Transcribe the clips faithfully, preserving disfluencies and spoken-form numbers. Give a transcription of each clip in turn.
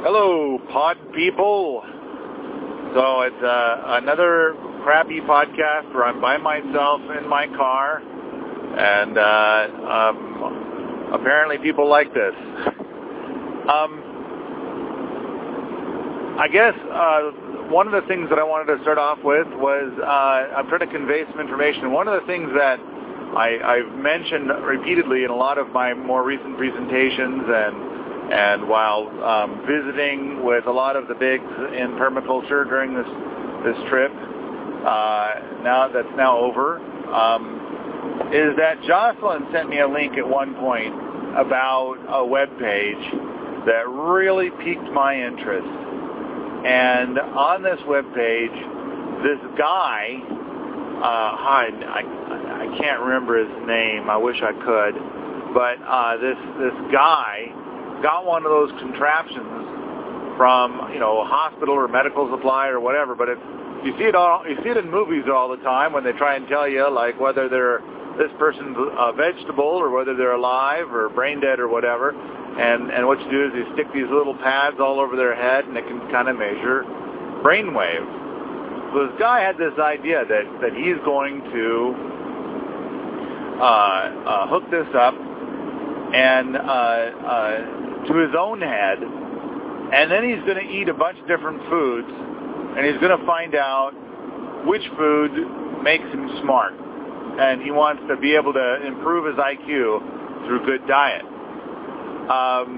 Hello, pod people. So it's uh, another crappy podcast where I'm by myself in my car, and uh, um, apparently people like this. Um, I guess uh, one of the things that I wanted to start off with was uh, I'm trying to convey some information. One of the things that I, I've mentioned repeatedly in a lot of my more recent presentations and And while um, visiting with a lot of the bigs in permaculture during this this trip, uh, now that's now over, um, is that Jocelyn sent me a link at one point about a web page that really piqued my interest. And on this web page, this guy, uh, I, I can't remember his name. I wish I could, but uh, this this guy. got one of those contraptions from, you know, a hospital or medical supply or whatever, but it's, you see it all, you see it in movies all the time when they try and tell you, like, whether they're this person's a vegetable or whether they're alive or brain dead or whatever, and, and what you do is you stick these little pads all over their head and it can kind of measure brain waves. So this guy had this idea that, that he's going to uh, uh, hook this up and uh, uh, to his own head, and then he's going to eat a bunch of different foods, and he's going to find out which food makes him smart, and he wants to be able to improve his I Q through good diet. Um,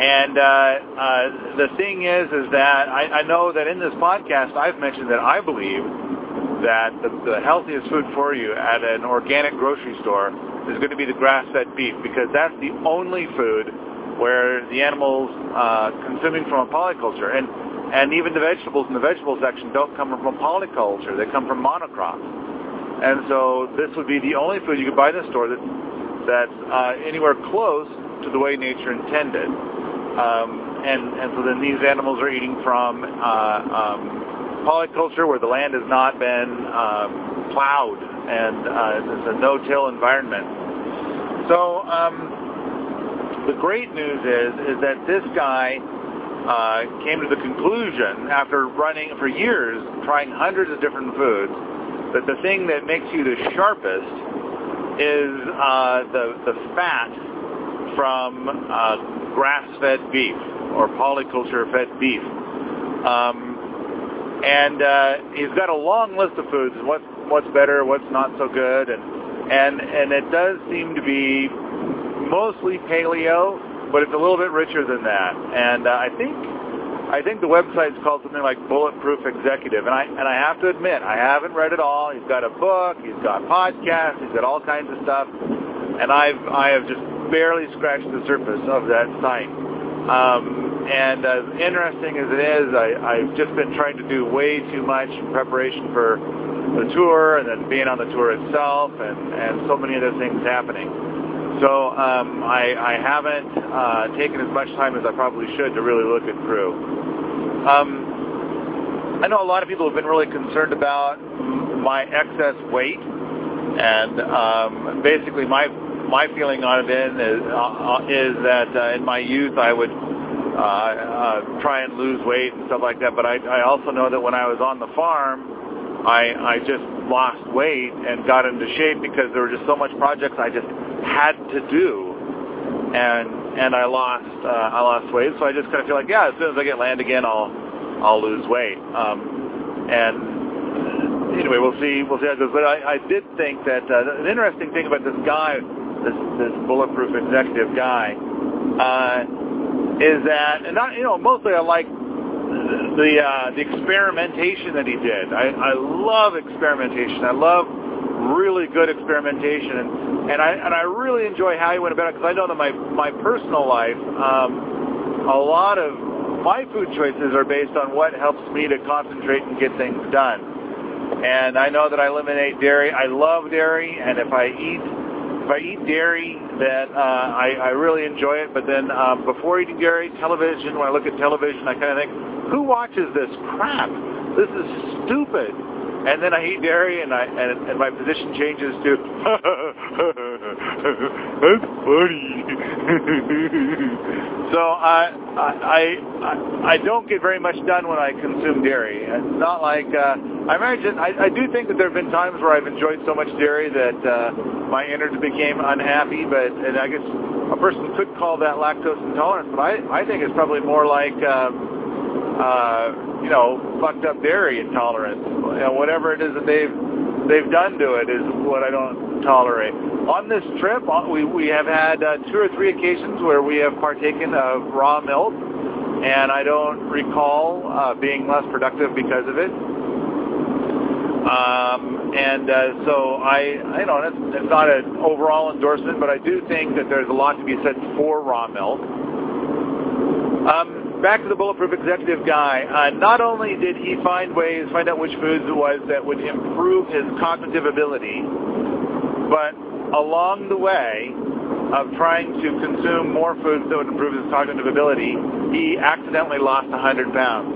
and uh, uh, the thing is, is that I, I know that in this podcast I've mentioned that I believe that the, the healthiest food for you at an organic grocery store is going to be the grass-fed beef, because that's the only food where the animals uh, consuming from a polyculture, and, and even the vegetables in the vegetable section don't come from a polyculture. They come from monocrops. And so this would be the only food you could buy in the store that, that's uh, anywhere close to the way nature intended. Um, and, and so then these animals are eating from uh, um, polyculture where the land has not been um, plowed and uh, it's a no-till environment. So... Um, The great news is is that this guy uh, came to the conclusion, after running for years, trying hundreds of different foods, that the thing that makes you the sharpest is uh, the the fat from uh, grass-fed beef or polyculture-fed beef. Um, and uh, he's got a long list of foods: what's what's better, what's not so good, and and and it does seem to be mostly paleo, but it's a little bit richer than that. And uh, I think I think the website's called something like Bulletproof Executive. And I and I have to admit, I haven't read it all. He's got a book, he's got podcasts, he's got all kinds of stuff. And I've I have just barely scratched the surface of that site. Um, and as interesting as it is, I, I've just been trying to do way too much in preparation for the tour, and then being on the tour itself, and, and so many other things happening. So um, I, I haven't uh, taken as much time as I probably should to really look it through. Um, I know a lot of people have been really concerned about my excess weight, and um, basically my my feeling on it is, uh, is that uh, in my youth I would uh, uh, try and lose weight and stuff like that, but I, I also know that when I was on the farm, I, I just lost weight and got into shape because there were just so much projects I just had to do, and and I lost uh, I lost weight, so I just kind of feel like, yeah, as soon as I get land again, I'll I'll lose weight. Um, and anyway, we'll see we'll see how it goes. But I, I did think that uh, an interesting thing about this guy, this this Bulletproof Executive guy, uh, is that, and not, you know, mostly I like the the, uh, the experimentation that he did. I, I love experimentation. I love really good experimentation, and, and I and I really enjoy how he went about it, because I know that my my personal life, um, a lot of my food choices are based on what helps me to concentrate and get things done. And I know that I eliminate dairy. I love dairy, and if I eat if I eat dairy, then uh, I I really enjoy it. But then um, before eating dairy, television. When I look at television, I kind of think, who watches this crap? This is stupid. And then I eat dairy, and I and, and my position changes to That's funny. So I, I, I, I don't get very much done when I consume dairy. It's not like, uh, I imagine, I, I do think that there have been times where I've enjoyed so much dairy that uh, my innards became unhappy, but and I guess a person could call that lactose intolerance, but I, I think it's probably more like, um, uh, you know, fucked up dairy intolerance. You know, whatever it is that they've, they've done to it is what I don't tolerate. On this trip, we, we have had uh, two or three occasions where we have partaken of raw milk, and I don't recall uh, being less productive because of it. Um, and uh, so I, you know, it's, it's not an overall endorsement, but I do think that there's a lot to be said for raw milk. Um, Back to the Bulletproof Executive guy. Uh, not only did he find ways, find out which foods it was that would improve his cognitive ability, but along the way of trying to consume more foods that would improve his cognitive ability, he accidentally lost one hundred pounds.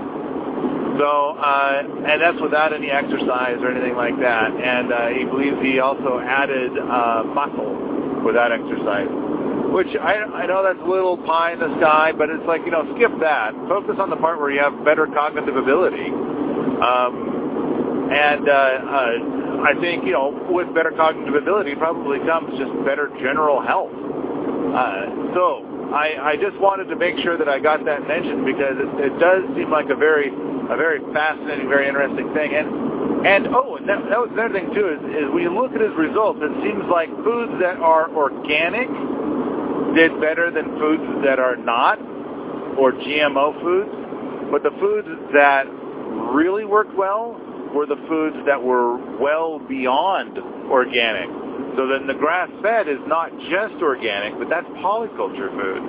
So, uh, and that's without any exercise or anything like that. And uh, he believes he also added uh, muscle without exercise. Which I, I know that's a little pie in the sky, but it's like, you know, skip that. Focus on the part where you have better cognitive ability. Um, and uh, uh, I think, you know, with better cognitive ability probably comes just better general health. Uh, so I, I just wanted to make sure that I got that mentioned because it, it does seem like a very, a very fascinating, very interesting thing. And And, oh, and that, that was another thing, too, is, is when you look at his results, it seems like foods that are organic did better than foods that are not, or G M O foods, but the foods that really worked well were the foods that were well beyond organic. So then the grass-fed is not just organic, but that's polyculture food.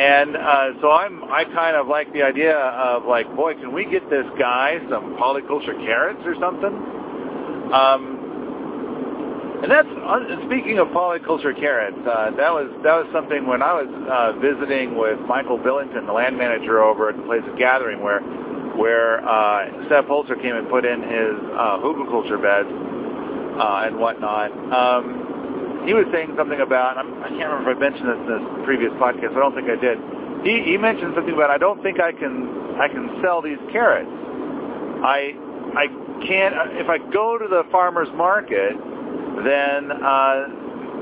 And uh, so I'm, I kind of like the idea of like, boy, can we get this guy some polyculture carrots or something? Um, And that's, speaking of polyculture carrots, uh, that was that was something when I was uh, visiting with Michael Billington, the land manager over at the Place of Gathering, where where uh, Seth Holzer came and put in his uh, hubiculture beds uh, and whatnot. Um, he was saying something about, I'm, I can't remember if I mentioned this in this previous podcast, I don't think I did. He, he mentioned something about, I don't think I can I can sell these carrots. I I can't, if I go to the farmer's market, then uh,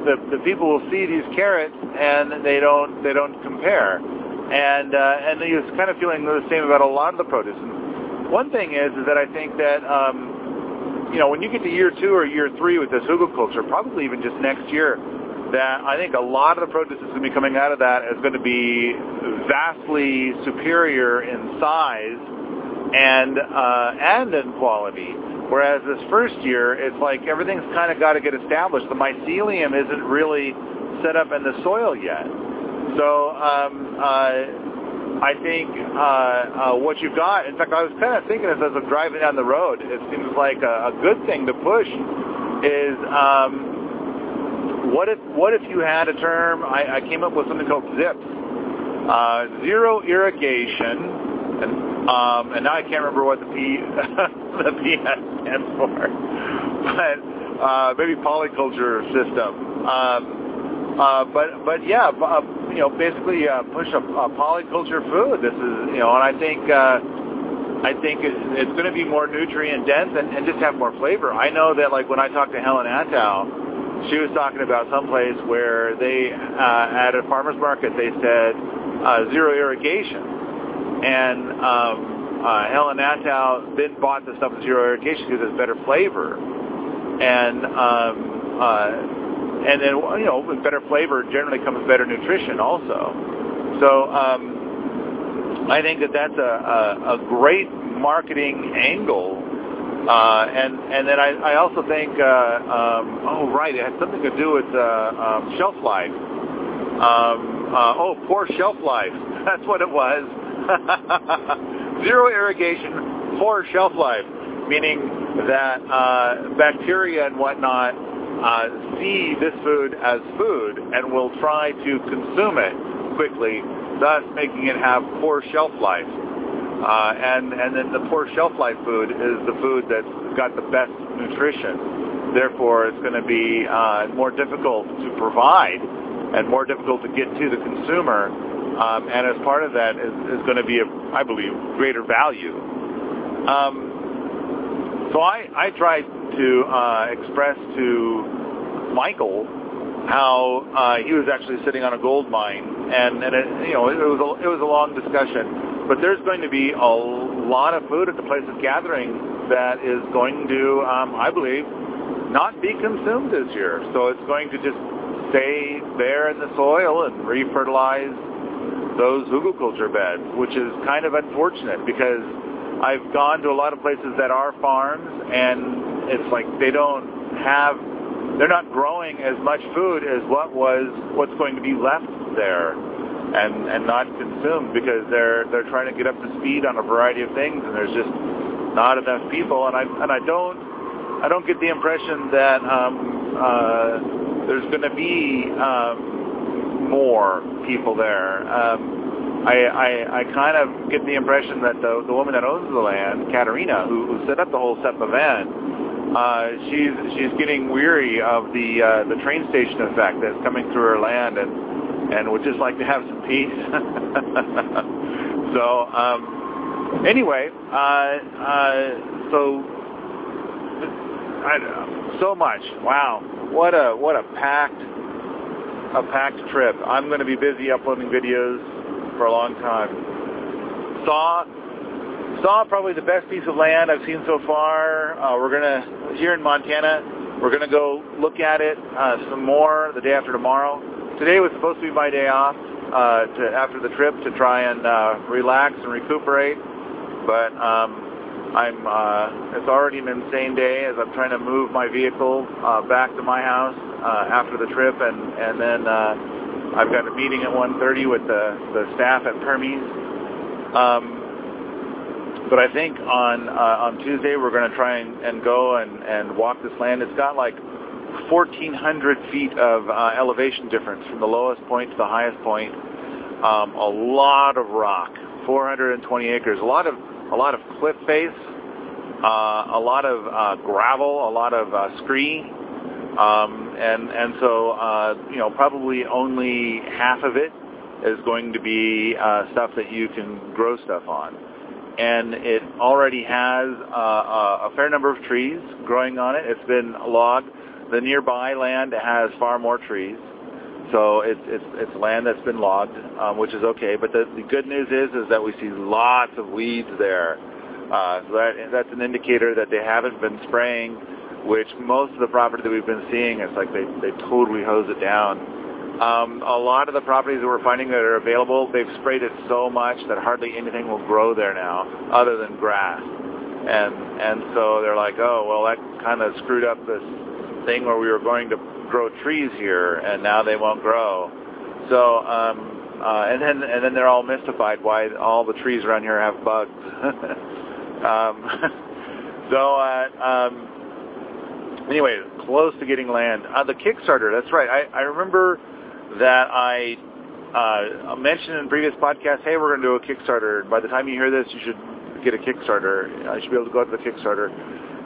the the people will see these carrots and they don't they don't compare, and uh, and he was kind of feeling the same about a lot of the produce. And one thing is is that I think that um, you know when you get to year two or year three with this hugelkultur, probably even just next year, that I think a lot of the produce that's going to be coming out of that is going to be vastly superior in size and uh, and in quality. Whereas this first year, it's like everything's kind of got to get established. The mycelium isn't really set up in the soil yet. So um, uh, I think uh, uh, what you've got, in fact, I was kind of thinking this as I'm driving down the road, it seems like a, a good thing to push is um, what if what if you had a term, I, I came up with something called ZIPs, uh, zero irrigation, and Um, and now I can't remember what the P the P S stands for, but uh, maybe polyculture system. Um, uh, but but yeah, uh, you know, basically uh, push a, a polyculture food. This is you know, and I think uh, I think it, it's going to be more nutrient dense and, and just have more flavor. I know that like when I talked to Helen Antal, she was talking about some place where they uh, at a farmer's market they said uh, zero irrigation. And um, uh, Helen Atalla then bought the stuff with zero irrigation because it's better flavor, and um, uh, and then you know with better flavor generally comes better nutrition also. So um, I think that that's a, a, a great marketing angle, uh, and and then I, I also think uh, um, oh right it had something to do with uh, um, shelf life. Um, uh, oh poor shelf life, that's what it was. Zero irrigation, poor shelf life, meaning that uh, bacteria and whatnot uh, see this food as food and will try to consume it quickly, thus making it have poor shelf life. Uh, and, and then the poor shelf life food is the food that's got the best nutrition. therefore it's going to be uh, more difficult to provide and more difficult to get to the consumer. Um, and as part of that is, is going to be, a, I believe, greater value. Um, so I, I tried to uh, express to Michael how uh, he was actually sitting on a gold mine, and, and it, you know, it was a, it was a long discussion. But there's going to be a lot of food at the Place of Gathering that is going to, um, I believe, not be consumed this year. So it's going to just stay there in the soil and refertilize those hugu culture beds, which is kind of unfortunate because I've gone to a lot of places that are farms, and it's like they don't have, they're not growing as much food as what was, what's going to be left there and, and not consumed because they're they're trying to get up to speed on a variety of things, and there's just not enough people, and I and I don't I don't get the impression that um, uh, there's going to be um, more people there. Um, I, I, I kind of get the impression that the, the woman that owns the land, Katerina, who, who set up the whole S E P event, uh, she's she's getting weary of the uh, the train station effect that's coming through her land, and and would just like to have some peace. so um, anyway, uh, uh, so I don't know, so much. Wow, what a what a packed a packed trip. I'm going to be busy uploading videos for a long time. Saw, saw probably the best piece of land I've seen so far. Uh, we're gonna here in Montana. We're gonna go look at it uh, some more the day after tomorrow. Today was supposed to be my day off uh, to, after the trip to try and uh, relax and recuperate, but um, I'm. Uh, it's already an insane day as I'm trying to move my vehicle uh, back to my house uh, after the trip, and and then. Uh, I've got a meeting at one thirty with the, the staff at Permies. Um, but I think on uh, on Tuesday we're going to try and, and go and, and walk this land. It's got like fourteen hundred feet of uh, elevation difference from the lowest point to the highest point. Um, a lot of rock, four hundred twenty acres, a lot of a lot of cliff face, uh, a lot of uh, gravel, a lot of uh, scree. Um, and, and so, uh, you know, probably only half of it is going to be uh, stuff that you can grow stuff on. And it already has uh, a fair number of trees growing on it. It's been logged. The nearby land has far more trees. So it's, it's, it's land that's been logged, um, which is okay. But the, the good news is, is that we see lots of weeds there. Uh, so that, that's an indicator that they haven't been spraying, which most of the property that we've been seeing, it's like they, they totally hose it down. Um, a lot of the properties that we're finding that are available, they've sprayed it so much that hardly anything will grow there now other than grass. And and so they're like, oh, well, that kind of screwed up this thing where we were going to grow trees here, and now they won't grow. So, um, uh, and then and then they're all mystified why all the trees around here have bugs. um, so, uh, um, Anyway, close to getting land. Uh, the Kickstarter, that's right. I, I remember that I uh, mentioned in previous podcasts, hey, we're going to do a Kickstarter. By the time you hear this, you should get a Kickstarter. I should be able to go out to the Kickstarter.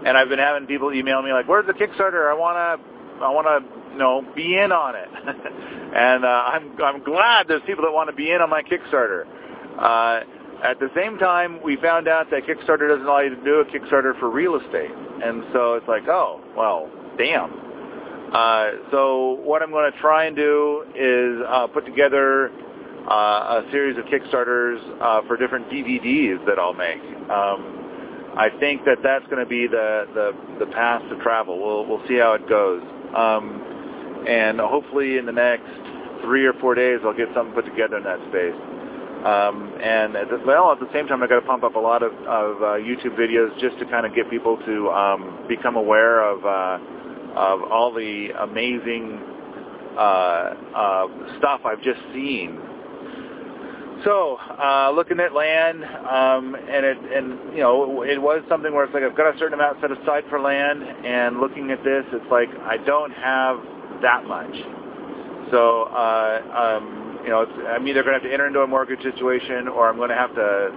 And I've been having people email me like, where's the Kickstarter? I want to, I want to, you know, be in on it. and uh, I'm, I'm glad there's people that want to be in on my Kickstarter. Uh, At the same time, we found out that Kickstarter doesn't allow you to do a Kickstarter for real estate. And so it's like, oh, well, damn. Uh, so what I'm going to try and do is uh, put together uh, a series of Kickstarters uh, for different D V Ds that I'll make. Um, I think that that's going to be the, the, the path to travel. We'll, we'll see how it goes. Um, and hopefully in the next three or four days, I'll get something put together in that space. Um, and at the, well, at the same time, I've got to pump up a lot of, of uh, YouTube videos just to kind of get people to um, become aware of uh, of all the amazing uh, uh, stuff I've just seen. So, uh, looking at land, um, and it and you know it was something where it's like I've got a certain amount set aside for land, and looking at this, it's like I don't have that much. So. Uh, um, You know, it's, I'm either going to have to enter into a mortgage situation, or I'm going to have to,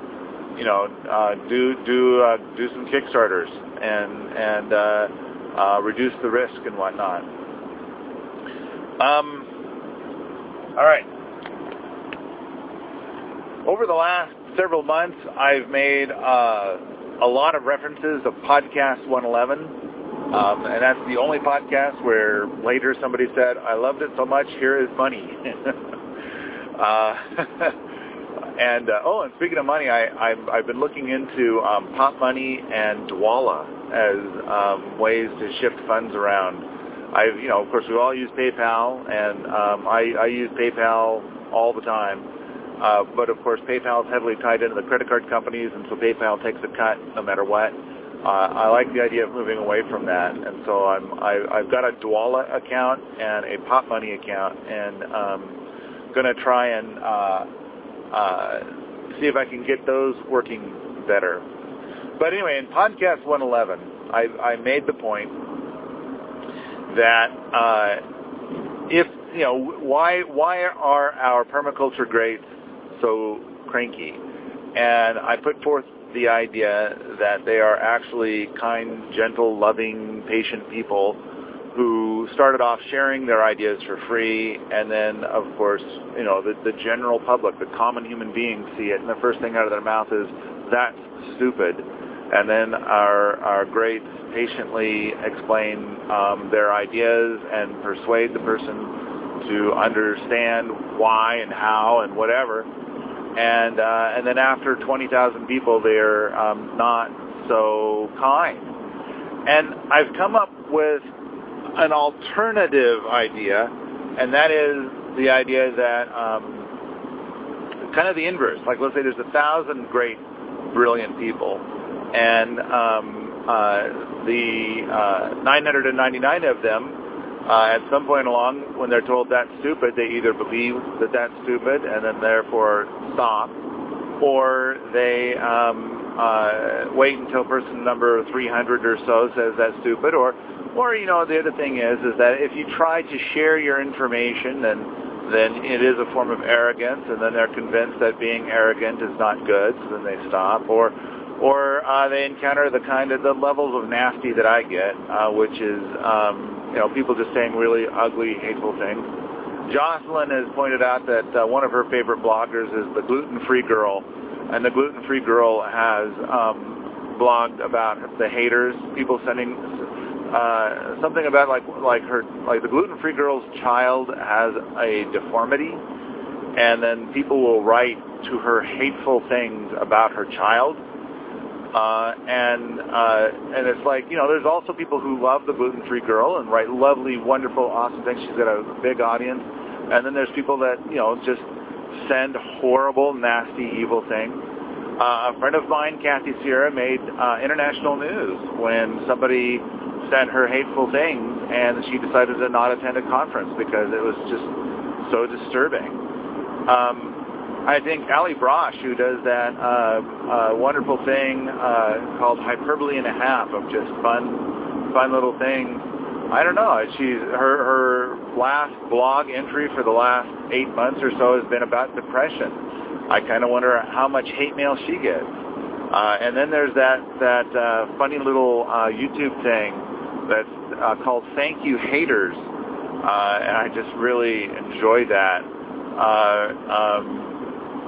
you know, uh, do do uh, do some Kickstarters, and and uh, uh, reduce the risk and whatnot. Um, all right. Over the last several months, I've made uh, a lot of references of Podcast one eleven, um, and that's the only podcast where later somebody said, I loved it so much, here is money. uh, and, uh, oh, and speaking of money, I, I've, I've been looking into um, Popmoney and Dwolla as um, ways to shift funds around. I've, you know, of course, we all use PayPal, and um, I, I use PayPal all the time. Uh, but, of course, PayPal is heavily tied into the credit card companies, and so PayPal takes a cut no matter what. Uh, I like the idea of moving away from that, and so I'm, I, I've got a Dwolla account and a Popmoney account, and I'm um, going to try and uh, uh, see if I can get those working better. But anyway, in Podcast one eleven, I, I made the point that uh, if, you know, why, why are our permaculture greats so cranky? And I put forth the idea that they are actually kind, gentle, loving, patient people who started off sharing their ideas for free, and then, of course, you know, the, the general public, the common human beings see it, and the first thing out of their mouth is, that's stupid. And then our, our greats patiently explain um, their ideas and persuade the person to understand why and how and whatever. And uh, and then after twenty thousand people, they're um, not so kind. And I've come up with an alternative idea, and that is the idea that um, kind of the inverse. Like, let's say there's a thousand great, brilliant people, and um, uh, the uh, nine hundred ninety-nine of them, Uh, at some point along, when they're told that's stupid, they either believe that that's stupid and then therefore stop, or they um, uh, wait until person number three hundred or so says that's stupid, or, or you know, the other thing is, is that if you try to share your information, then, then it is a form of arrogance, and then they're convinced that being arrogant is not good, so then they stop, or, or uh, they encounter the kind of the levels of nasty that I get, uh, which is, um, you know, people just saying really ugly, hateful things. Jocelyn has pointed out that uh, one of her favorite bloggers is the Gluten-Free Girl, and the Gluten-Free Girl has um, blogged about the haters, people sending uh, something about like like her like the Gluten-Free Girl's child has a deformity, and then people will write to her hateful things about her child. Uh, and uh, and it's like, you know, there's also people who love the Gluten-Free Girl and write lovely, wonderful, awesome things. She's got a big audience. And then there's people that, you know, just send horrible, nasty, evil things. Uh, a friend of mine, Kathy Sierra, made uh, international news when somebody sent her hateful things, and she decided to not attend a conference because it was just so disturbing. Um, I think Allie Brosh, who does that uh, uh, wonderful thing uh, called Hyperbole and a Half, of just fun, fun little things. I don't know. She's her her last blog entry for the last eight months or so has been about depression. I kind of wonder how much hate mail she gets. Uh, and then there's that that uh, funny little uh, YouTube thing that's uh, called Thank You Haters, uh, and I just really enjoy that. Uh, um,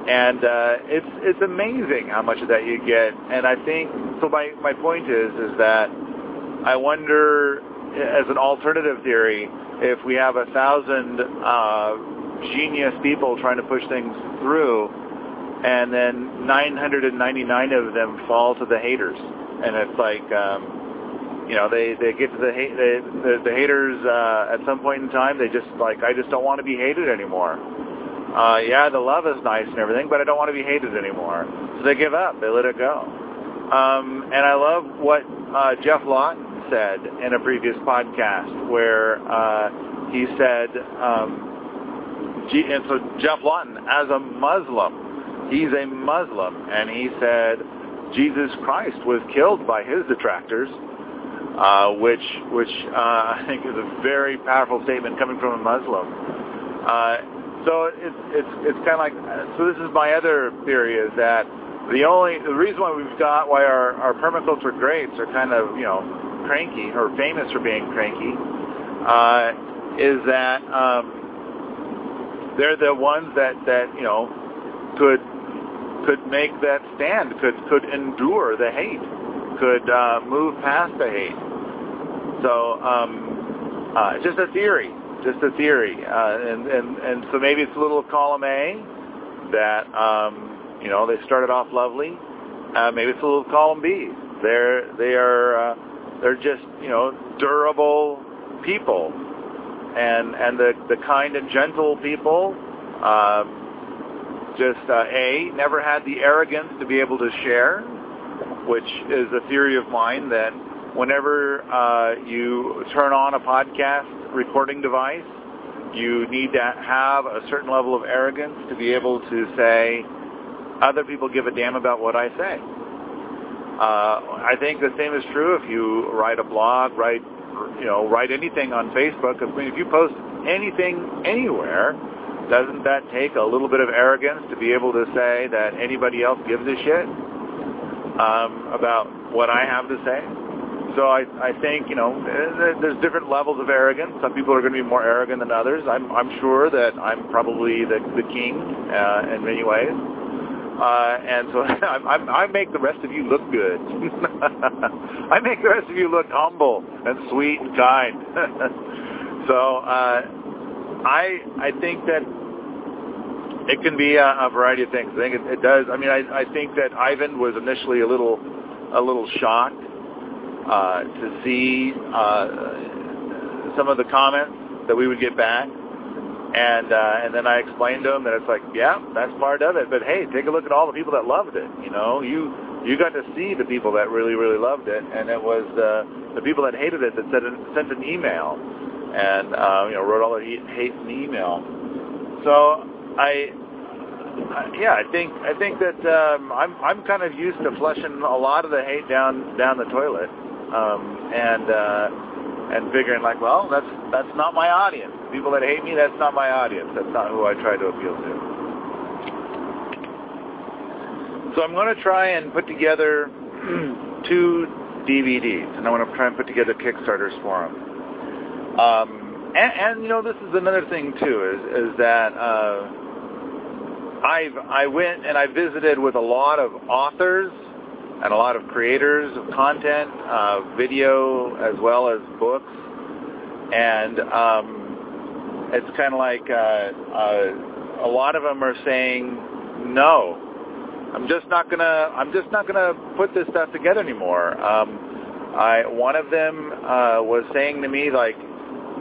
And uh, it's it's amazing how much of that you get. And I think, so my, my point is, is that I wonder, as an alternative theory, if we have a thousand uh, genius people trying to push things through, and then nine hundred ninety-nine of them fall to the haters. And it's like, um, you know, they, they get to the, hate, they, the, the haters uh, at some point in time, they just like, I just don't want to be hated anymore. Uh, yeah, the love is nice and everything, but I don't want to be hated anymore. So they give up. They let it go. Um, and I love what uh, Jeff Lawton said in a previous podcast where uh, he said, um, G- and so Jeff Lawton, as a Muslim, he's a Muslim, and he said, Jesus Christ was killed by his detractors, uh, which, which uh, I think is a very powerful statement coming from a Muslim. Uh, So it's it's it's kind of like, so this is my other theory, is that the only the reason why we've got why our, our permaculture greats are kind of, you know, cranky, or famous for being cranky, uh, is that um, they're the ones that, that you know could could make that stand, could could endure the hate, could uh, move past the hate. So um, uh, just a theory, just a theory, uh, and and and so maybe it's a little column A that um, you know they started off lovely. Uh, maybe it's a little column B. They're they are uh, they're just you know durable people, and and the the kind and gentle people, uh, just uh, A, never had the arrogance to be able to share, which is a theory of mine that whenever uh, you turn on a podcast recording device, you need to have a certain level of arrogance to be able to say, other people give a damn about what I say. Uh, I think the same is true if you write a blog, write, you know, write anything on Facebook. I mean, if you post anything anywhere, doesn't that take a little bit of arrogance to be able to say that anybody else gives a shit um, about what I have to say? So I, I think, you know, there's different levels of arrogance. Some people are going to be more arrogant than others. I'm, I'm sure that I'm probably the, the king uh, in many ways. Uh, and so I, I make the rest of you look good. I make the rest of you look humble and sweet and kind. so uh, I I think that it can be a, a variety of things. I think it, it does. I mean, I, I think that Ivan was initially a little a little shocked uh, to see uh, some of the comments that we would get back. And uh, and then I explained to him that it's like, yeah, that's part of it. But hey, take a look at all the people that loved it. You know, you you got to see the people that really, really loved it, and it was uh, the people that hated it that sent an, sent an email, and uh, you know, wrote all their hate in the email. So I, I yeah, I think I think that um, I'm I'm kind of used to flushing a lot of the hate down down the toilet, um, and. Uh, And figuring like, well, that's that's not my audience. People that hate me, that's not my audience. That's not who I try to appeal to. So I'm going to try and put together two D V Ds, and I'm going to try and put together Kickstarters for them. Um, and, and you know, this is another thing too, is is that uh, I've I went and I visited with a lot of authors and a lot of creators of content, uh, video as well as books, and um, it's kind of like uh, uh, a lot of them are saying, "No, I'm just not gonna. I'm just not gonna put this stuff together anymore." Um, I one of them uh, was saying to me like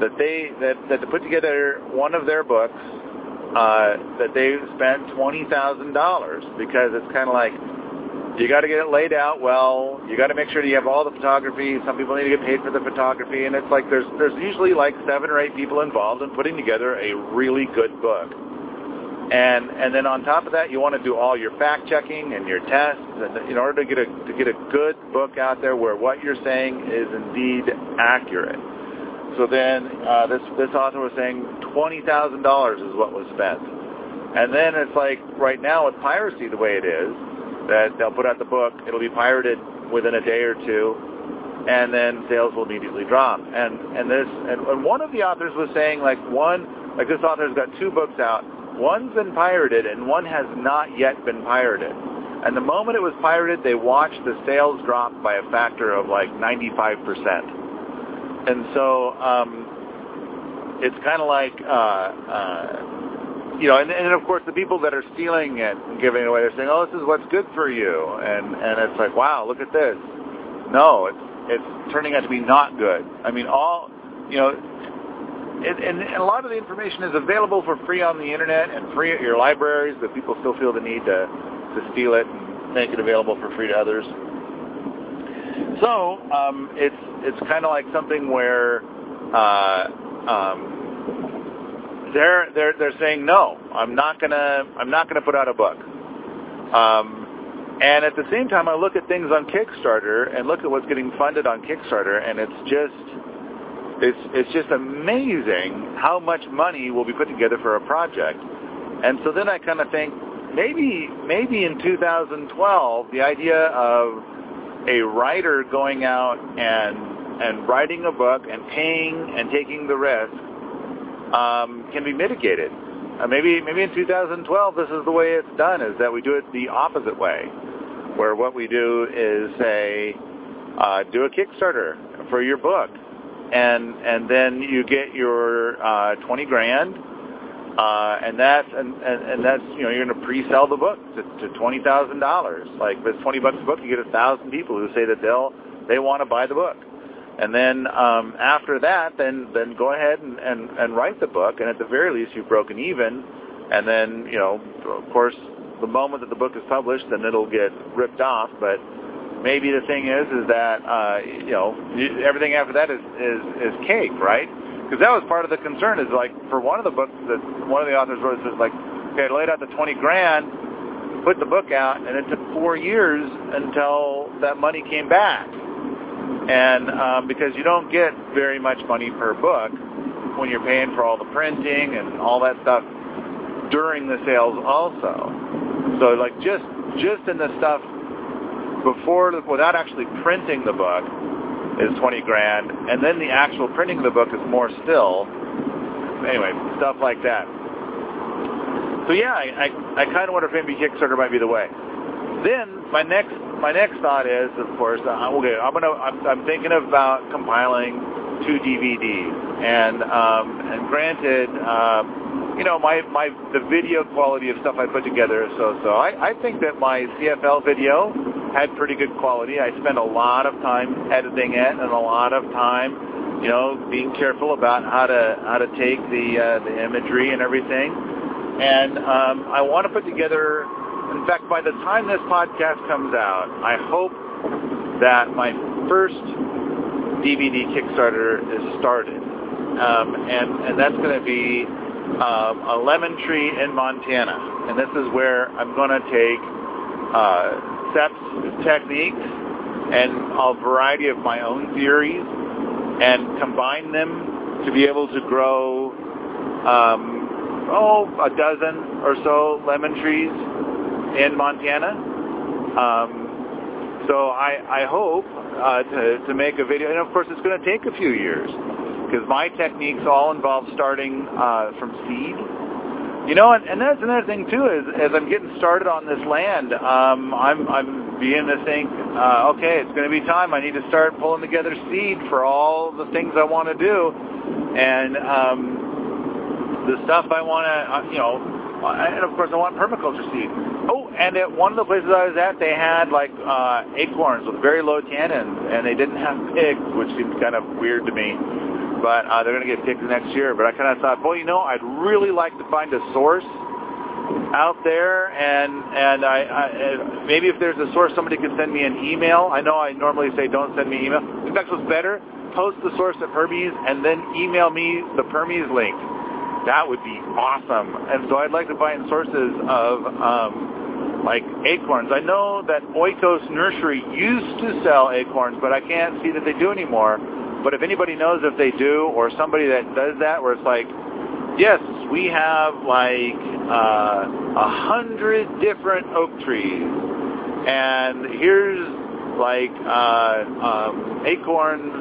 that they that, that to put together one of their books uh, that they spent twenty thousand dollars, because it's kind of like, you got to get it laid out well. You got to make sure that you have all the photography. Some people need to get paid for the photography, and it's like there's there's usually like seven or eight people involved in putting together a really good book. And and then on top of that, you want to do all your fact checking and your tests, and in order to get a to get a good book out there where what you're saying is indeed accurate. So then uh, this this author was saying twenty thousand dollars is what was spent, and then it's like right now with piracy the way it is, that they'll put out the book, it'll be pirated within a day or two, and then sales will immediately drop. And and this and, and one of the authors was saying like one like this author's got two books out. One's been pirated and one has not yet been pirated. And the moment it was pirated, they watched the sales drop by a factor of like ninety-five percent. And so um, it's kind of like. Uh, uh, You know, and, and of course the people that are stealing it and giving it away, they're saying, "Oh, this is what's good for you," and and it's like, "Wow, look at this." No, it's it's turning out to be not good. I mean, all you know, it, and, and a lot of the information is available for free on the internet and free at your libraries, but people still feel the need to to steal it and make it available for free to others. So um, it's it's kind of like something where. Uh, um, They're they're they're saying no. I'm not gonna I'm not gonna put out a book. Um, and at the same time, I look at things on Kickstarter and look at what's getting funded on Kickstarter, and it's just it's it's just amazing how much money will be put together for a project. And so then I kind of think maybe maybe in two thousand twelve the idea of a writer going out and and writing a book and paying and taking the risk um, can be mitigated. Uh, maybe maybe in two thousand twelve, this is the way it's done, is that we do it the opposite way, where what we do is say, uh, do a Kickstarter for your book, and and then you get your uh, twenty grand, uh, and that's and, and, and that's you know you're going to pre-sell the book to, to twenty thousand dollars. Like with twenty bucks a book, you get a thousand people who say that they'll they want to buy the book. And then um, after that, then, then go ahead and, and, and write the book, and at the very least, you've broken even. And then, you know, of course, the moment that the book is published, then it'll get ripped off. But maybe the thing is, is that uh, you know, everything after that is is, is cake, right? Because that was part of the concern. Is like for one of the books that one of the authors wrote, it says like, okay, I laid out the twenty grand, put the book out, and it took four years until that money came back. And um, because you don't get very much money per book when you're paying for all the printing and all that stuff during the sales also. So like just just in the stuff before, without actually printing the book, is twenty grand, and then the actual printing of the book is more still. Anyway, stuff like that. So yeah, I, I, I kind of wonder if maybe Kickstarter might be the way. Then my next my next thought is, of course, uh, okay, I'm gonna I'm, I'm thinking about compiling two D V Ds, and um, and granted, um, you know, my my the video quality of stuff I put together is so so. I, I think that my C F L video had pretty good quality. I spent a lot of time editing it, and a lot of time, you know, being careful about how to how to take the uh, the imagery and everything. And um, I want to put together. In fact, by the time this podcast comes out, I hope that my first D V D Kickstarter is started. Um, and, and that's going to be um, a lemon tree in Montana. And this is where I'm going to take uh, steps, techniques, and a variety of my own theories and combine them to be able to grow, um, oh, a dozen or so lemon trees in Montana. Um, so I, I hope uh, to, to make a video. And of course, it's going to take a few years because my techniques all involve starting uh, from seed. You know, and, and that's another thing too. Is as I'm getting started on this land, um, I'm I'm beginning to think, uh, okay, it's going to be time. I need to start pulling together seed for all the things I want to do, and um, the stuff I want to, uh, you know. And, of course, I want permaculture seed. Oh, and at one of the places I was at, they had, like, uh, acorns with very low tannins, and they didn't have pigs, which seems kind of weird to me. But uh, they're going to get pigs next year. But I kind of thought, boy, you know, I'd really like to find a source out there, and and I, I maybe if there's a source, somebody could send me an email. I know I normally say don't send me email. In fact, what's better, post the source at Permies, and then email me the Permies link. That would be awesome. And so I'd like to find sources of, um, like, acorns. I know that Oikos Nursery used to sell acorns, but I can't see that they do anymore. But if anybody knows if they do, or somebody that does that, where it's like, yes, we have, like, uh, a hundred different oak trees, and here's, like, uh, um, acorns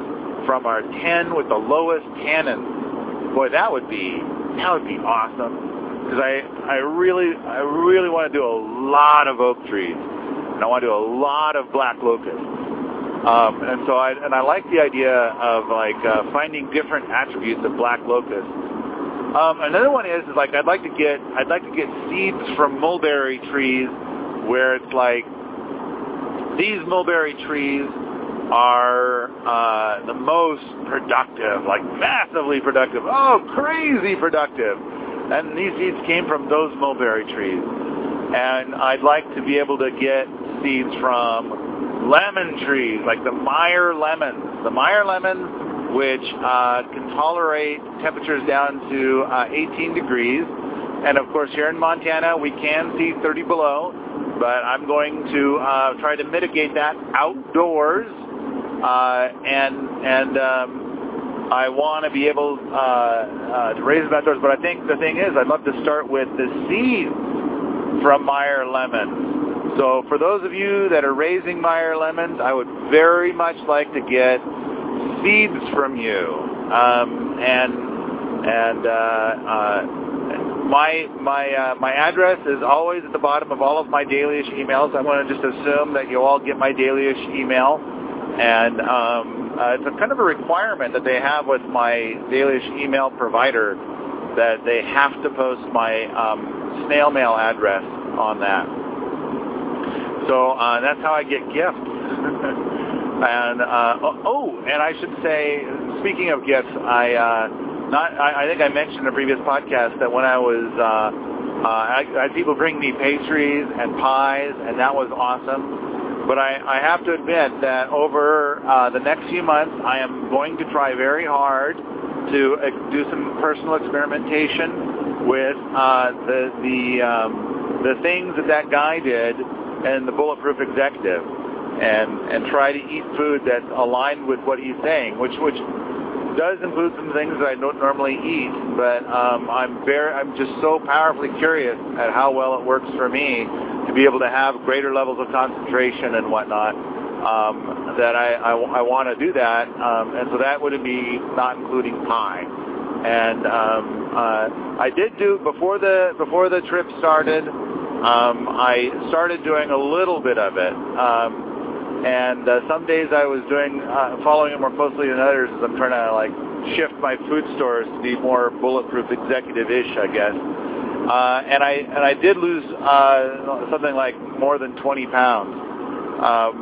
from our ten with the lowest tannins. Boy, that would be... That would be awesome, because I, I really I really want to do a lot of oak trees, and I want to do a lot of black locusts. Um, and so I and I like the idea of like uh, finding different attributes of black locusts. Um, another one is, is like I'd like to get I'd like to get seeds from mulberry trees, where it's like these mulberry trees are uh, the most productive, like massively productive, oh, crazy productive. And these seeds came from those mulberry trees. And I'd like to be able to get seeds from lemon trees, like the Meyer lemons. The Meyer lemons, which uh, can tolerate temperatures down to uh, eighteen degrees. And of course, here in Montana, we can see thirty below, but I'm going to uh, try to mitigate that outdoors. Uh, and and um, I want to be able uh, uh, to raise them outdoors, but I think the thing is, I'd love to start with the seeds from Meyer lemons. So for those of you that are raising Meyer lemons, I would very much like to get seeds from you. Um, and and uh, uh, my my uh, my address is always at the bottom of all of my dailyish emails. I want to just assume that you all get my dailyish email, and um, uh, it's a kind of a requirement that they have with my dailyish email provider that they have to post my um, snail mail address on that. So uh, that's how I get gifts. and uh, oh, and I should say, speaking of gifts, I. Uh, Not, I, I think I mentioned in a previous podcast that when I was, uh, uh, I, I people bring me pastries and pies, and that was awesome. But I, I have to admit that over uh, the next few months, I am going to try very hard to uh, do some personal experimentation with uh, the the um, the things that that guy did in the Bulletproof Executive, and and try to eat food that's aligned with what he's saying, which which. does include some things that I don't normally eat, but um, I'm very, I'm just so powerfully curious at how well it works for me to be able to have greater levels of concentration and whatnot, um, that I, I, I want to do that, um, and so that would be not including pie. And um, uh, I did do, before the before the trip started, um, I started doing a little bit of it. Um, And uh, some days I was doing, uh, following it more closely than others as I'm trying to, like, shift my food stores to be more Bulletproof Executive-ish, I guess. Uh, and I and I did lose uh, something like more than twenty pounds, um,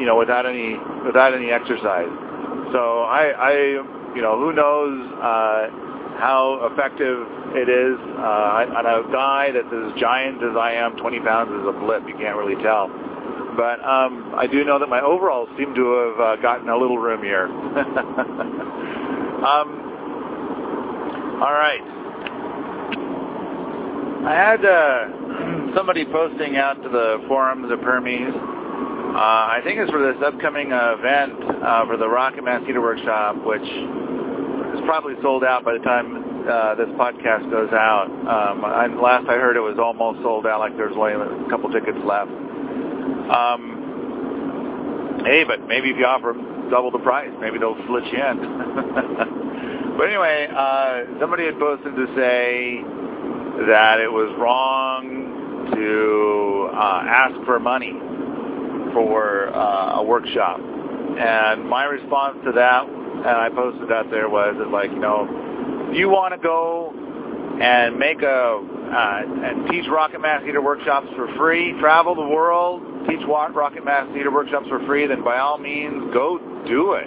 you know, without any without any exercise. So I, I you know, who knows uh, how effective it is uh, on a guy that's as giant as I am. twenty pounds is a blip. You can't really tell. But um, I do know that my overalls seem to have uh, gotten a little roomier. um, all right. I had uh, somebody posting out to the forums of Permies. Uh, I think it's for this upcoming uh, event uh, for the Rocket Mass Heater Workshop, which is probably sold out by the time uh, this podcast goes out. Um, I, last I heard, it was almost sold out, like there's only a couple tickets left. Um, hey, but maybe if you offer them double the price, maybe they'll slitch you in. But anyway, uh, somebody had posted to say that it was wrong to uh, ask for money for uh, a workshop. And my response to that, and I posted out there, was that, like, you know, you want to go and make a... Uh, and teach Rocket Mass Heater workshops for free, travel the world, teach Rocket Mass Heater workshops for free, then by all means, go do it.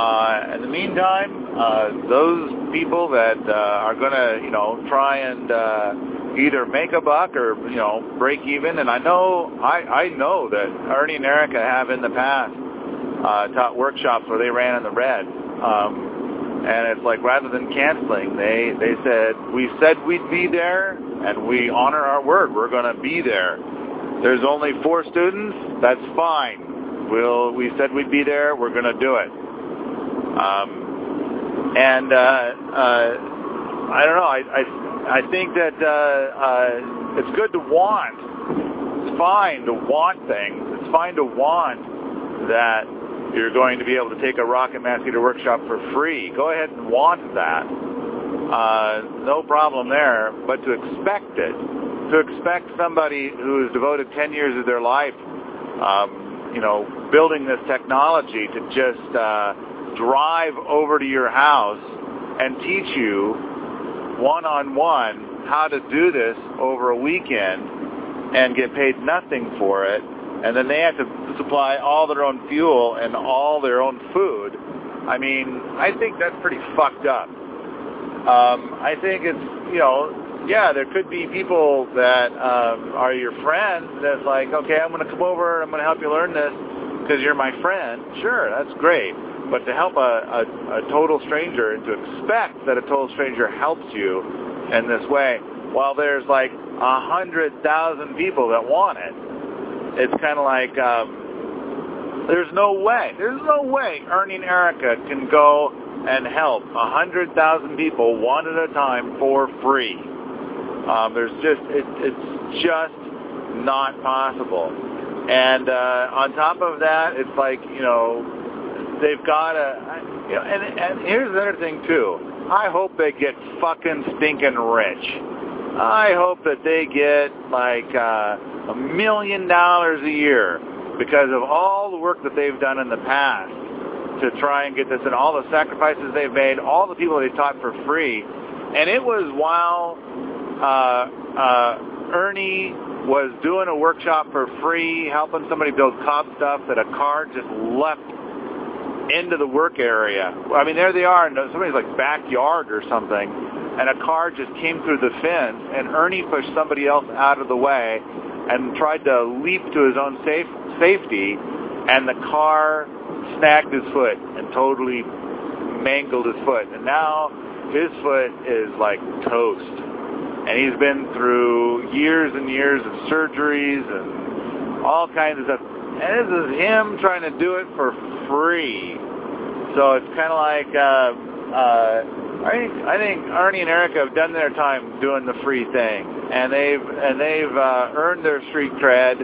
Uh, in the meantime, uh, those people that uh, are going to, you know, try and uh, either make a buck or, you know, break even, and I know, I, I know that Ernie and Erica have in the past uh, taught workshops where they ran in the red. Um, And it's like, rather than canceling, they, they said, we said we'd be there, and we honor our word. We're going to be there. There's only four students. That's fine. We'll, we said we'd be there. We're going to do it. Um, and uh, uh, I don't know. I, I, I think that uh, uh, it's good to want. It's fine to want things. It's fine to want that you're going to be able to take a Rocket Mass Heater workshop for free. Go ahead and want that. Uh, no problem there. But to expect it, to expect somebody who has devoted ten years of their life, um, you know, building this technology to just uh, drive over to your house and teach you one-on-one how to do this over a weekend and get paid nothing for it, and then they have to supply all their own fuel and all their own food. I mean, I think that's pretty fucked up. Um, I think it's, you know, yeah, there could be people that um, are your friends that's like, okay, I'm going to come over, I'm going to help you learn this because you're my friend. Sure, that's great. But to help a, a, a total stranger and to expect that a total stranger helps you in this way, while there's like one hundred thousand people that want it, it's kind of like, um, there's no way, there's no way Ernie and Erica can go and help one hundred thousand people one at a time for free. Um, there's just, it, it's just not possible. And uh, on top of that, it's like, you know, they've got a, you know, and, and here's the other thing too. I hope they get fucking stinking rich. I hope that they get like uh, a million dollars a year because of all the work that they've done in the past to try and get this, and all the sacrifices they've made, all the people they taught for free. And it was while uh, uh, Ernie was doing a workshop for free, helping somebody build cop stuff, that a car just leapt into the work area. I mean, there they are in somebody's like backyard or something, and a car just came through the fence, and Ernie pushed somebody else out of the way and tried to leap to his own safe, safety, and the car snagged his foot and totally mangled his foot. And now his foot is like toast. And he's been through years and years of surgeries and all kinds of stuff. And this is him trying to do it for free. So it's kind of like, uh, uh, I think, I think Ernie and Erica have done their time doing the free thing. And they've, and they've uh, earned their street cred.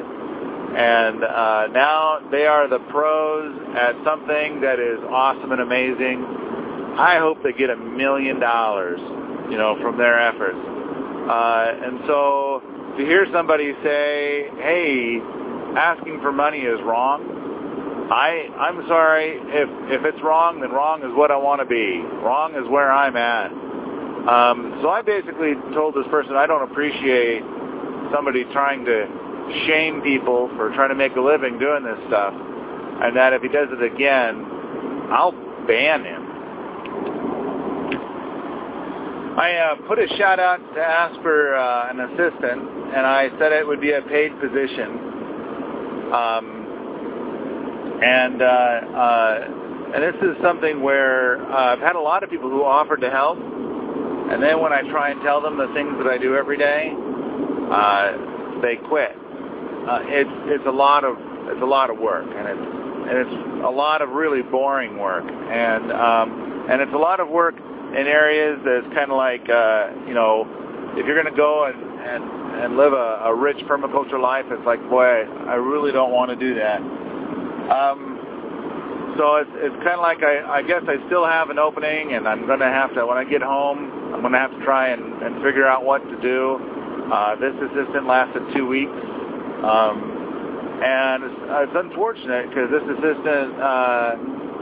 And uh, now they are the pros at something that is awesome and amazing. I hope they get a million dollars, you know, from their efforts. Uh, and so to hear somebody say, hey, asking for money is wrong, I, I'm sorry, if, if it's wrong, then wrong is what I want to be. Wrong is where I'm at. Um, so I basically told this person I don't appreciate somebody trying to shame people for trying to make a living doing this stuff, and that if he does it again, I'll ban him. I uh, put a shout out to ask for uh, an assistant, and I said it would be a paid position. Um, and uh, uh, and this is something where uh, I've had a lot of people who offered to help, and then when I try and tell them the things that I do every day, uh, they quit. Uh, it's it's a lot of it's a lot of work, and it's and it's a lot of really boring work, and um, and it's a lot of work in areas that's kind of like, uh, you know, if you're going to go and, and, and live a, a rich permaculture life, it's like, boy, I, I really don't want to do that. Um, so it's, it's kind of like I, I guess I still have an opening, and I'm going to have to, when I get home, I'm going to have to try and, and figure out what to do. Uh, this assistant lasted two weeks. Um, and it's, it's unfortunate because this assistant uh,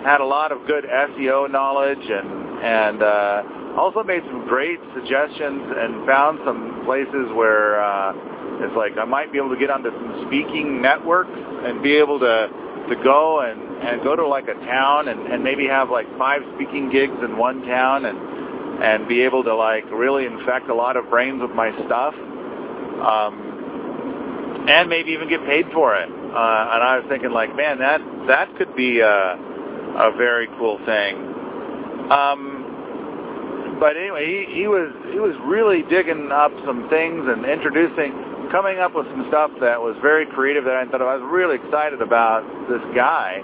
had a lot of good S E O knowledge, and and uh, also made some great suggestions and found some places where uh, it's like I might be able to get onto some speaking networks and be able to, to go and, and go to like a town and, and maybe have like five speaking gigs in one town and and be able to like really infect a lot of brains with my stuff, um, and maybe even get paid for it. Uh, and I was thinking like, man, that, that could be a, a very cool thing. Um, but anyway, he, he was he was really digging up some things and introducing, coming up with some stuff that was very creative that I thought of. I was really excited about this guy,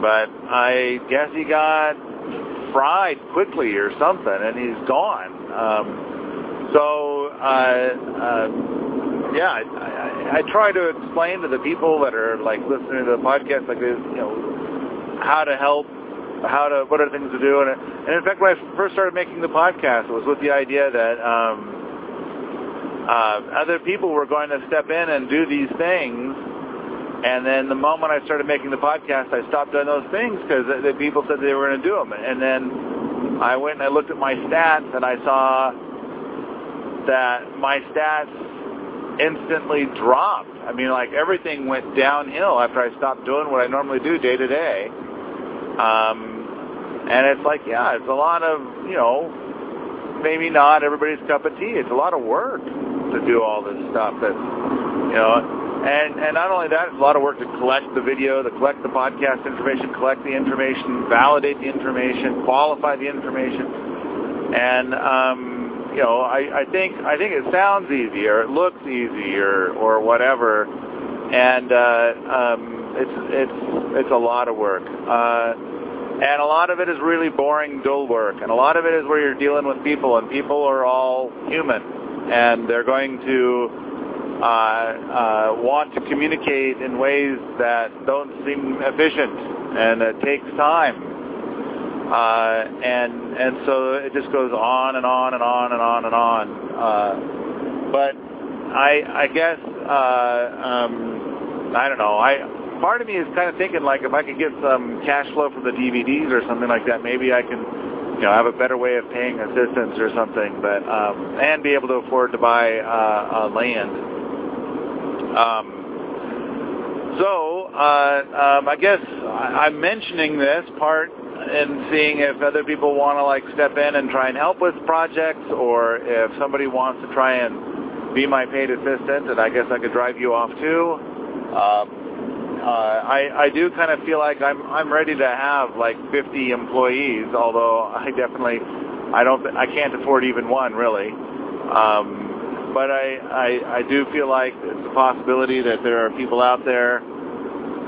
but I guess he got fried quickly or something, and he's gone. Um, so, uh, uh, yeah, I, I, I try to explain to the people that are like listening to the podcast like this, you know, how to help. How to, what are things to do, and, and in fact, when I first started making the podcast, it was with the idea that um, uh, other people were going to step in and do these things, and then the moment I started making the podcast, I stopped doing those things because the, the people said they were going to do them, and then I went and I looked at my stats, and I saw that my stats instantly dropped. I mean, like, everything went downhill after I stopped doing what I normally do day to day. Um, and it's like, yeah, it's a lot of, you know, maybe not everybody's cup of tea. It's a lot of work to do all this stuff. That's, you know, and, and not only that, it's a lot of work to collect the video, to collect the podcast information, collect the information, validate the information, qualify the information. And, um, you know, I, I think, I think it sounds easy, or it looks easy, or, or whatever. And, uh, um, It's it's it's a lot of work, uh, and a lot of it is really boring, dull work, and a lot of it is where you're dealing with people, and people are all human, and they're going to uh, uh, want to communicate in ways that don't seem efficient, and it takes time. Uh, and and so it just goes on and on and on and on and on. Uh, but I I guess, uh, um, I don't know, I... part of me is kind of thinking, like, if I could get some cash flow from the D V Ds or something like that, maybe I can, you know, have a better way of paying assistance or something, but um, and be able to afford to buy uh, uh, land. Um, so uh, um, I guess I'm mentioning this part and seeing if other people want to, like, step in and try and help with projects, or if somebody wants to try and be my paid assistant, and I guess I could drive you off too. Um, Uh, I, I do kind of feel like I'm I'm ready to have like fifty employees, although I definitely I don't I can't afford even one really. Um, but I, I I do feel like it's a possibility that there are people out there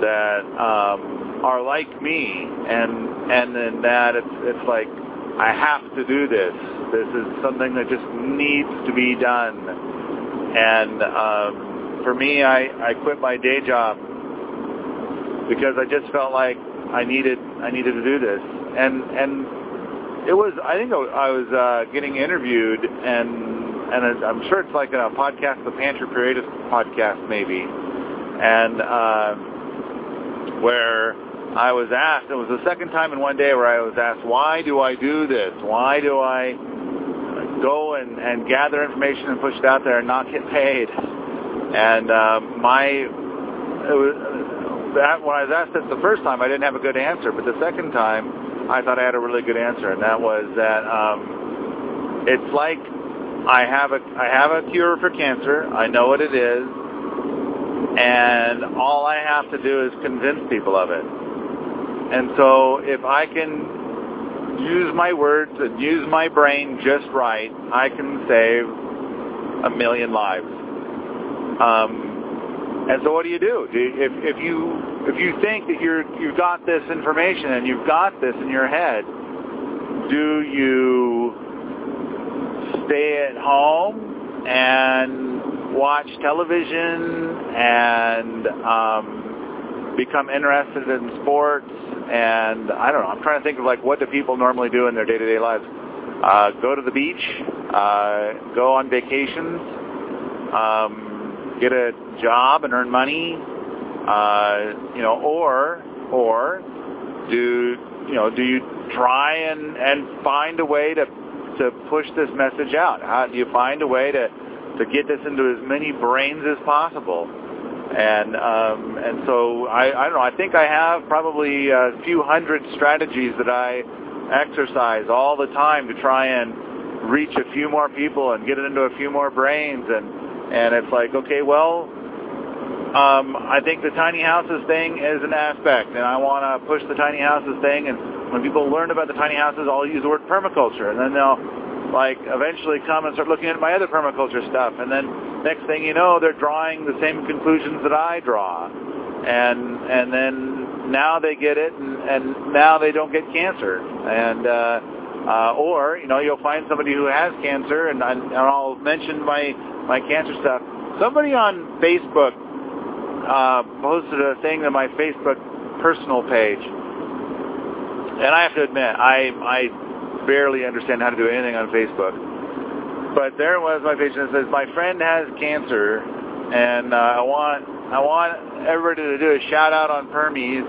that um, are like me, and and then that it's it's like I have to do this. This is something that just needs to be done. And um, for me, I, I quit my day job, because I just felt like I needed I needed to do this, and and it was I think I was uh, getting interviewed, and and I'm sure it's like a podcast, the Pantry Creative podcast maybe, and uh, where I was asked, it was the second time in one day where I was asked, why do I do this? Why do I go and, and gather information and push it out there and not get paid? And uh, my it was. That, when I was asked that the first time, I didn't have a good answer. But the second time, I thought I had a really good answer, and that was that um, it's like I have a I have a cure for cancer. I know what it is, and all I have to do is convince people of it. And so, if I can use my words and use my brain just right, I can save a million lives. Um. And so, what do you do? do you, if, if you if you think that you're you've got this information and you've got this in your head, do you stay at home and watch television and um, become interested in sports? And I don't know. I'm trying to think of like what do people normally do in their day-to-day lives? Uh, go to the beach, uh, go on vacations. Um, get a job and earn money, uh, you know, or, or do, you know, do you try and, and find a way to, to push this message out? How do you find a way to, to get this into as many brains as possible? And, um, and so I, I don't know, I think I have probably a few hundred strategies that I exercise all the time to try and reach a few more people and get it into a few more brains. And, And it's like, okay, well, um, I think the tiny houses thing is an aspect, and I want to push the tiny houses thing. And when people learn about the tiny houses, I'll use the word permaculture, and then they'll, like, eventually come and start looking at my other permaculture stuff. And then next thing you know, they're drawing the same conclusions that I draw. And and then now they get it, and, and now they don't get cancer. And uh, uh, or, you know, you'll find somebody who has cancer, and, I, and I'll mention my... my cancer stuff. Somebody on Facebook uh, posted a thing to my Facebook personal page, and I have to admit, I I barely understand how to do anything on Facebook. But there was my page, and it says, "My friend has cancer, and uh, I want I want everybody to do a shout out on Permies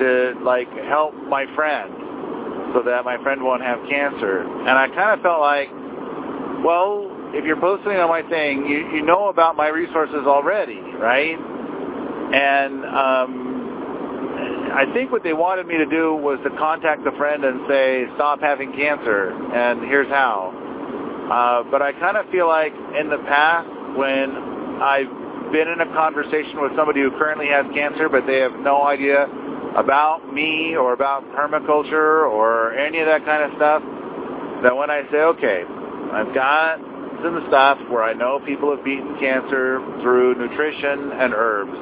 to like help my friend so that my friend won't have cancer." And I kind of felt like, well, if you're posting on my thing, you, you know about my resources already, right? And um, I think what they wanted me to do was to contact the friend and say, stop having cancer, and here's how. Uh, but I kind of feel like in the past when I've been in a conversation with somebody who currently has cancer, but they have no idea about me or about permaculture or any of that kind of stuff, that when I say, okay, I've got in the stuff where I know people have beaten cancer through nutrition and herbs,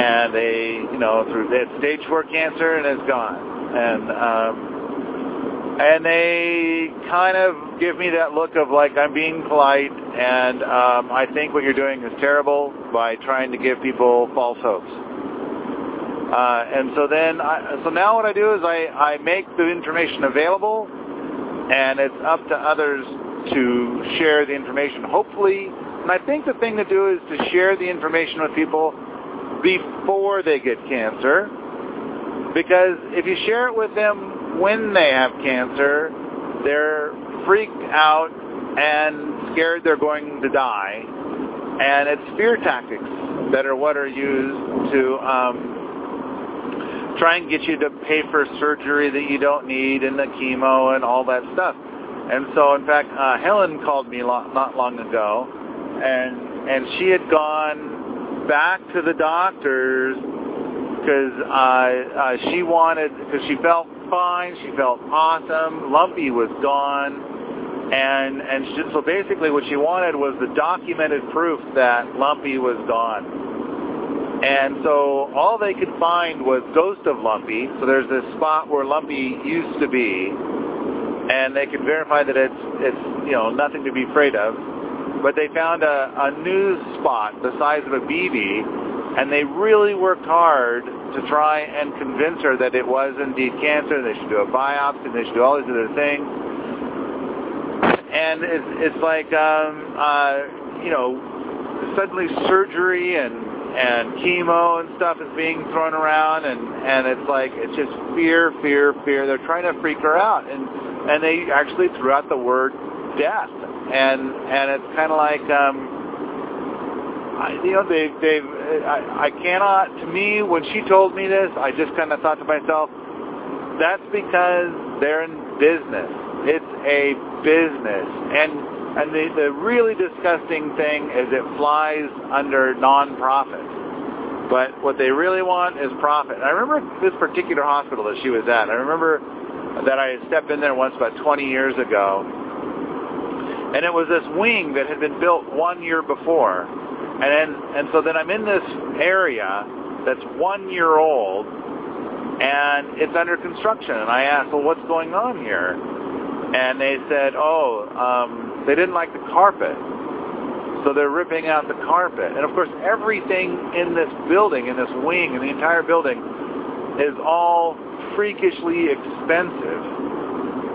and they, you know, through that stage four cancer and it's gone, and um, And they kind of give me that look of like, I'm being polite, and um, I think what you're doing is terrible by trying to give people false hopes. Uh, and so then, I, so now what I do is I, I make the information available, and it's up to others to share the information, hopefully. And I think the thing to do is to share the information with people before they get cancer, because if you share it with them when they have cancer, they're freaked out and scared they're going to die. And it's fear tactics that are what are used to um, try and get you to pay for surgery that you don't need, and the chemo and all that stuff. And so, in fact, uh, Helen called me lo- not long ago, and and she had gone back to the doctors because uh, uh, she wanted, because she felt fine, she felt awesome, lumpy was gone, and and she, so basically what she wanted was the documented proof that lumpy was gone. And so all they could find was ghost of lumpy. So there's this spot where lumpy used to be, and they could verify that it's it's you know nothing to be afraid of. But they found a, a new spot the size of a B B, and they really worked hard to try and convince her that it was indeed cancer, they should do a biopsy, and they should do all these other things. And it's, it's like, um, uh, you know, suddenly surgery and, and chemo and stuff is being thrown around, and, and it's like, it's just fear, fear, fear. They're trying to freak her out. And, and they actually threw out the word death. And and it's kind of like, um, I, you know, they've, they've I, I cannot, to me, when she told me this, I just kind of thought to myself, that's because they're in business. It's a business. And and the, the really disgusting thing is it flies under non-profit. But what they really want is profit. And I remember this particular hospital that she was at. I remember that I stepped in there once about twenty years ago. And it was this wing that had been built one year before. And then, and so then I'm in this area that's one year old, and it's under construction. And I asked, well, what's going on here? And they said, oh, um, they didn't like the carpet. So they're ripping out the carpet. And, of course, everything in this building, in this wing, in the entire building, is all freakishly expensive.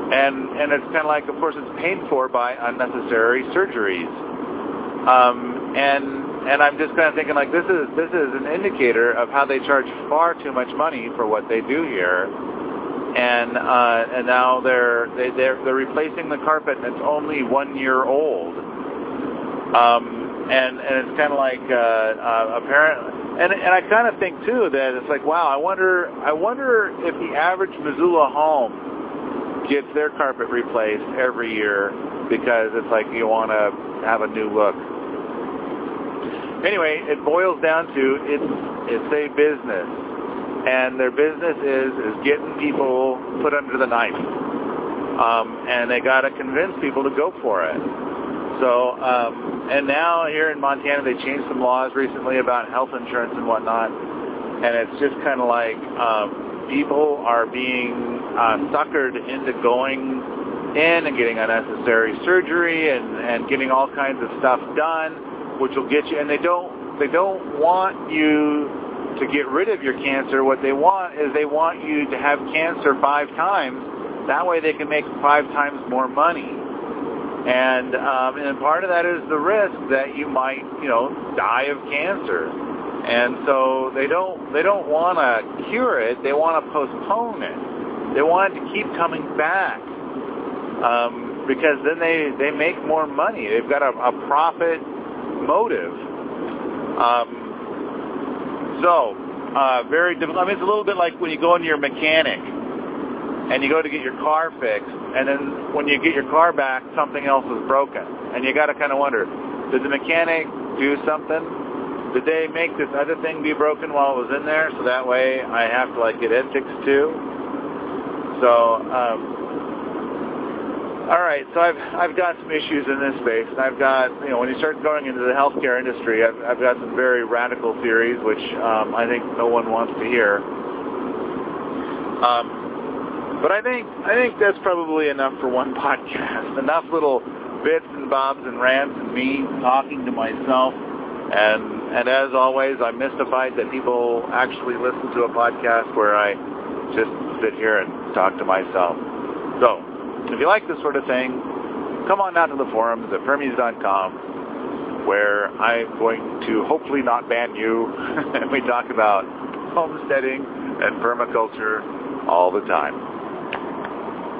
And and it's kind of like, of course, it's paid for by unnecessary surgeries. Um, and and I'm just kind of thinking, like, this is this is an indicator of how they charge far too much money for what they do here. And uh, and now they're they, they're they're replacing the carpet, and it's only one year old. Um, and and it's kind of like uh, uh, apparently, and and I kind of think too that it's like, wow, I wonder I wonder if the average Missoula home gets their carpet replaced every year, because it's like you want to have a new look. Anyway, it boils down to it's it's a business, and their business is is getting people put under the knife, um, and they got to convince people to go for it. So, um, and now here in Montana, they changed some laws recently about health insurance and whatnot, and it's just kind of like. Um, People are being uh, suckered into going in and getting unnecessary surgery and, and getting all kinds of stuff done, which will get you. And they don't they don't want you to get rid of your cancer. What they want is they want you to have cancer five times. That way they can make five times more money. And um, and part of that is the risk that you might you know die of cancer. And so they don't they don't want to cure it. They want to postpone it. They want it to keep coming back um, because then they, they make more money. They've got a, a profit motive. Um, so uh, very difficult. I mean, it's a little bit like when you go into your mechanic and you go to get your car fixed, and then when you get your car back, something else is broken, and you got to kind of wonder, did the mechanic do something? Did they make this other thing be broken while it was in there? So that way I have to, like, get it fixed too. So, um, all right. So I've I've got some issues in this space, and I've got you know when you start going into the healthcare industry, I've I've got some very radical theories, which um, I think no one wants to hear. Um, But I think I think that's probably enough for one podcast. Enough little bits and bobs and rants and me talking to myself. And and as always, I'm mystified that people actually listen to a podcast where I just sit here and talk to myself. So if you like this sort of thing, come on out to the forums at permies dot com, where I'm going to hopefully not ban you. We talk about homesteading and permaculture all the time.